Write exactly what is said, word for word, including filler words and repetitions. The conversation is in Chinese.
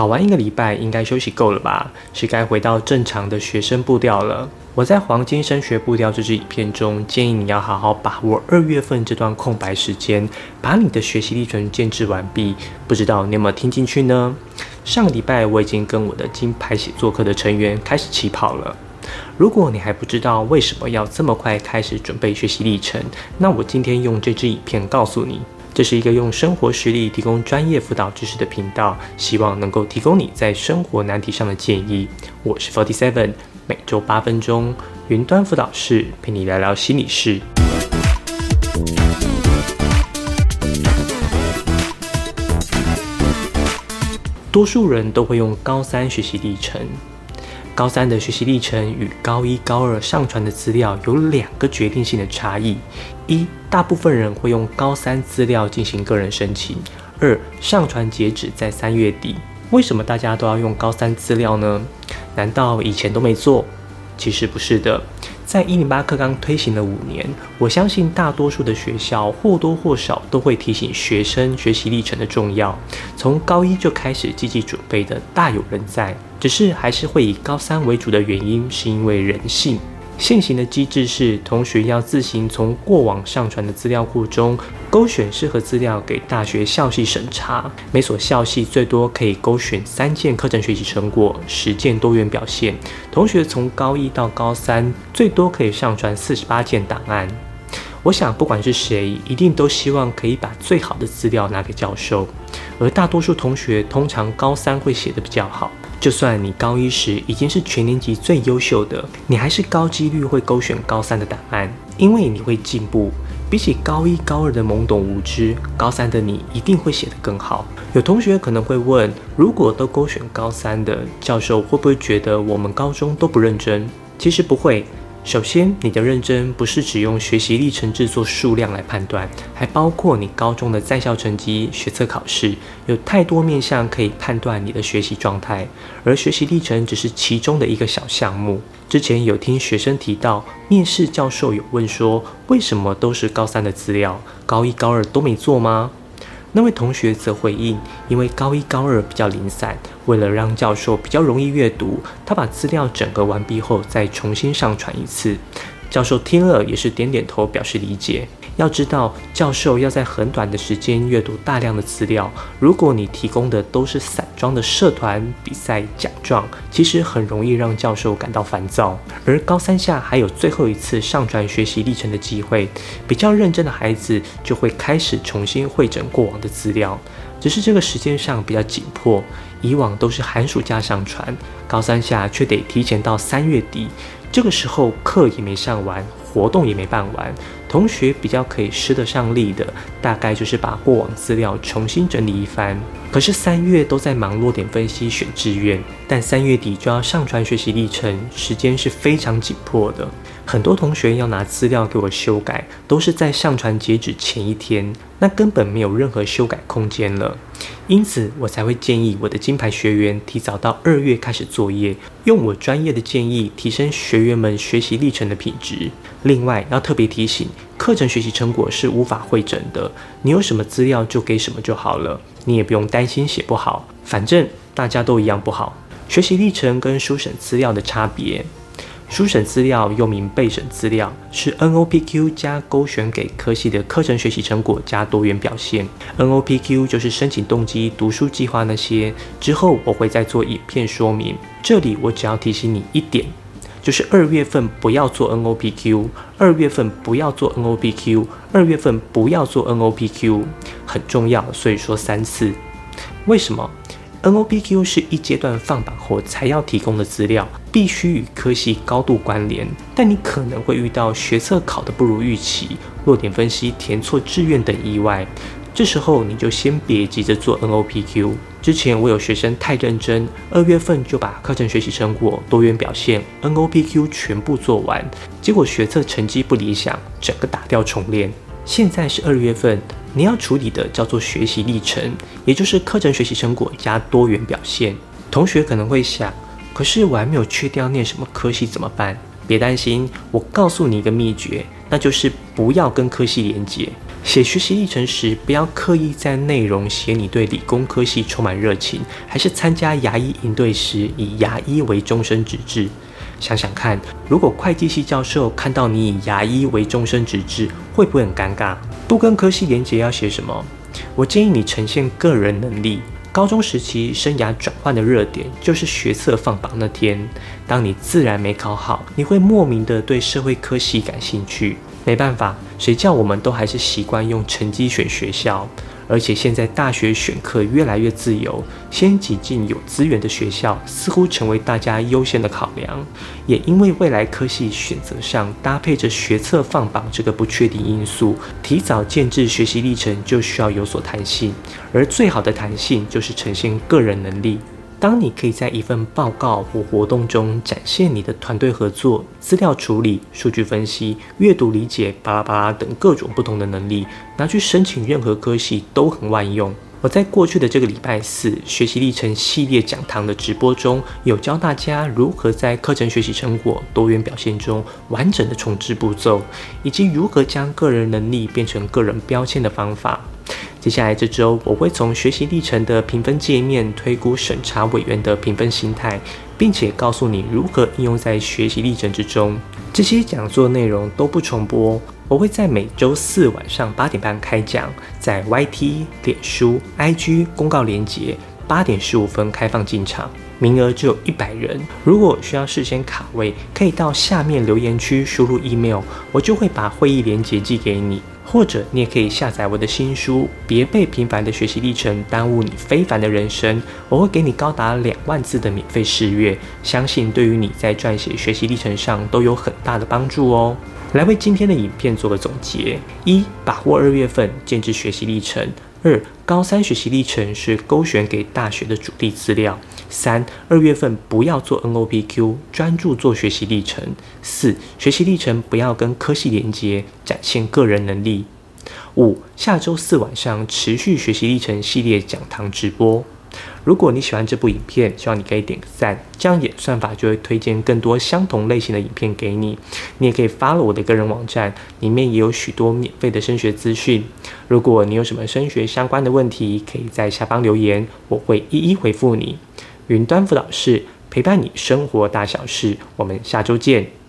考完一个礼拜应该休息够了吧，是该回到正常的学生步调了。我在黄金升学步调这支影片中，建议你要好好把握二月份这段空白时间，把你的学习历程建制完毕。不知道你有没有听进去呢？上个礼拜我已经跟我的金牌写作课的成员开始起跑了。如果你还不知道为什么要这么快开始准备学习历程，那我今天用这支影片告诉你。这是一个用生活实例提供专业辅导知识的频道，希望能够提供你在生活难题上的建议。我是四十七，每周八分钟云端辅导室陪你聊聊心理事。多数人都会用高三学习历程。高三的学习历程与高一、高二上传的资料有两个决定性的差异：一、大部分人会用高三资料进行个人申请；二、上传截止在三月底。为什么大家都要用高三资料呢？难道以前都没做？其实不是的。在一零八课纲推行了五年，我相信大多数的学校或多或少都会提醒学生学习历程的重要，从高一就开始积极准备的大有人在。只是还是会以高三为主的原因，是因为人性。现行的机制是，同学要自行从过往上传的资料库中勾选适合资料给大学校系审查。每所校系最多可以勾选三件课程学习成果、十件多元表现。同学从高一到高三，最多可以上传四十八件档案。我想，不管是谁，一定都希望可以把最好的资料拿给教授，而大多数同学通常高三会写得比较好。就算你高一时已经是全年级最优秀的，你还是高几率会勾选高三的档案，因为你会进步。比起高一、高二的懵懂无知，高三的你一定会写得更好。有同学可能会问，如果都勾选高三的，教授会不会觉得我们高中都不认真？其实不会。首先，你的认真不是只用学习历程制作数量来判断，还包括你高中的在校成绩、学测考试，有太多面向可以判断你的学习状态，而学习历程只是其中的一个小项目。之前有听学生提到，面试教授有问说，为什么都是高三的资料，高一、高二都没做吗？那位同学则回应，因为高一、高二比较零散，为了让教授比较容易阅读，他把资料整合完毕后再重新上传一次。教授听了也是点点头表示理解。要知道，教授要在很短的时间阅读大量的资料，如果你提供的都是散装的社团、比赛、奖状，其实很容易让教授感到烦躁。而高三下还有最后一次上传学习历程的机会，比较认真的孩子就会开始重新汇整过往的资料，只是这个时间上比较紧迫，以往都是寒暑假上传，高三下却得提前到三月底。这个时候课也没上完，活动也没办完，同学比较可以施得上力的，大概就是把过往资料重新整理一番。可是三月都在忙落点分析、选志愿，但三月底就要上传学习历程，时间是非常紧迫的。很多同学要拿资料给我修改，都是在上传截止前一天，那根本没有任何修改空间了。因此我才会建议我的金牌学员提早到二月开始作业，用我专业的建议提升学员们学习历程的品质。另外要特别提醒，课程学习成果是无法汇整的，你有什么资料就给什么就好了，你也不用担心写不好，反正大家都一样不好。学习历程跟书审资料的差别。书审资料又名备审资料，是 N O P Q 加勾选给科系的课程学习成果加多元表现。N O P Q 就是申请动机、读书计划那些，之后我会再做影片说明。这里我只要提醒你一点，就是二月份不要做 N O P Q， 二月份不要做 N O P Q， 二月份不要做 N O P Q， 很重要，所以说三次。为什么？N O P Q 是一阶段放榜后才要提供的资料，必须与科系高度关联，但你可能会遇到学测考得不如预期、落点分析填错志愿等意外，这时候你就先别急着做 N O P Q。 之前我有学生太认真，二月份就把课程学习成果、多元表现、N O P Q 全部做完，结果学测成绩不理想，整个打掉重练。现在是二月份，你要处理的叫做学习历程，也就是课程学习成果加多元表现。同学可能会想，可是我还没有确定要念什么科系怎么办？别担心，我告诉你一个秘诀，那就是不要跟科系连结。写学习历程时，不要刻意在内容写你对理工科系充满热情，还是参加牙医营队时以牙医为终身职志。想想看，如果会计系教授看到你以牙医为终身职志，会不会很尴尬？不跟科系连结要写什么？我建议你呈现个人能力。高中时期生涯转换的热点就是学测放榜那天，当你自然没考好，你会莫名的对社会科系感兴趣。没办法，谁叫我们都还是习惯用成绩选学校，而且现在大学选课越来越自由，先挤进有资源的学校似乎成为大家优先的考量。也因为未来科系选择上搭配着学测放榜这个不确定因素，提早建制学习历程就需要有所弹性，而最好的弹性就是呈现个人能力。当你可以在一份报告或活动中展现你的团队合作、资料处理、数据分析、阅读理解、巴拉巴拉等各种不同的能力，拿去申请任何科系都很万用。我在过去的这个礼拜四学习历程系列讲堂的直播中，有教大家如何在课程学习成果多元表现中完整的重置步骤，以及如何将个人能力变成个人标签的方法。接下来这周，我会从学习历程的评分界面推估审查委员的评分心态，并且告诉你如何应用在学习历程之中。这些讲座内容都不重播，我会在每周四晚上八点半开讲，在 Y T、脸书、I G 公告连结，八点十五分开放进场，名额只有一百人。如果需要事先卡位，可以到下面留言区输入 email， 我就会把会议连结寄给你。或者你也可以下载我的新书《别被平凡的学习历程耽误你非凡的人生》，我会给你高达两万字的免费试阅，相信对于你在撰写学习历程上都有很大的帮助哦。来为今天的影片做个总结：一、把握二月份建制学习历程；二、高三学习历程是勾选给大学的主力资料；三、二月份不要做 N O P Q， 专注做学习历程；四、学习历程不要跟科系连接，展现个人能力；五、下周四晚上持续学习历程系列讲堂直播。如果你喜欢这部影片，希望你可以点个赞，这样演算法就会推荐更多相同类型的影片给你。你也可以 follow 我的个人网站，里面也有许多免费的升学资讯。如果你有什么升学相关的问题，可以在下方留言，我会一一回复你。云端辅导室，陪伴你生活大小事，我们下周见。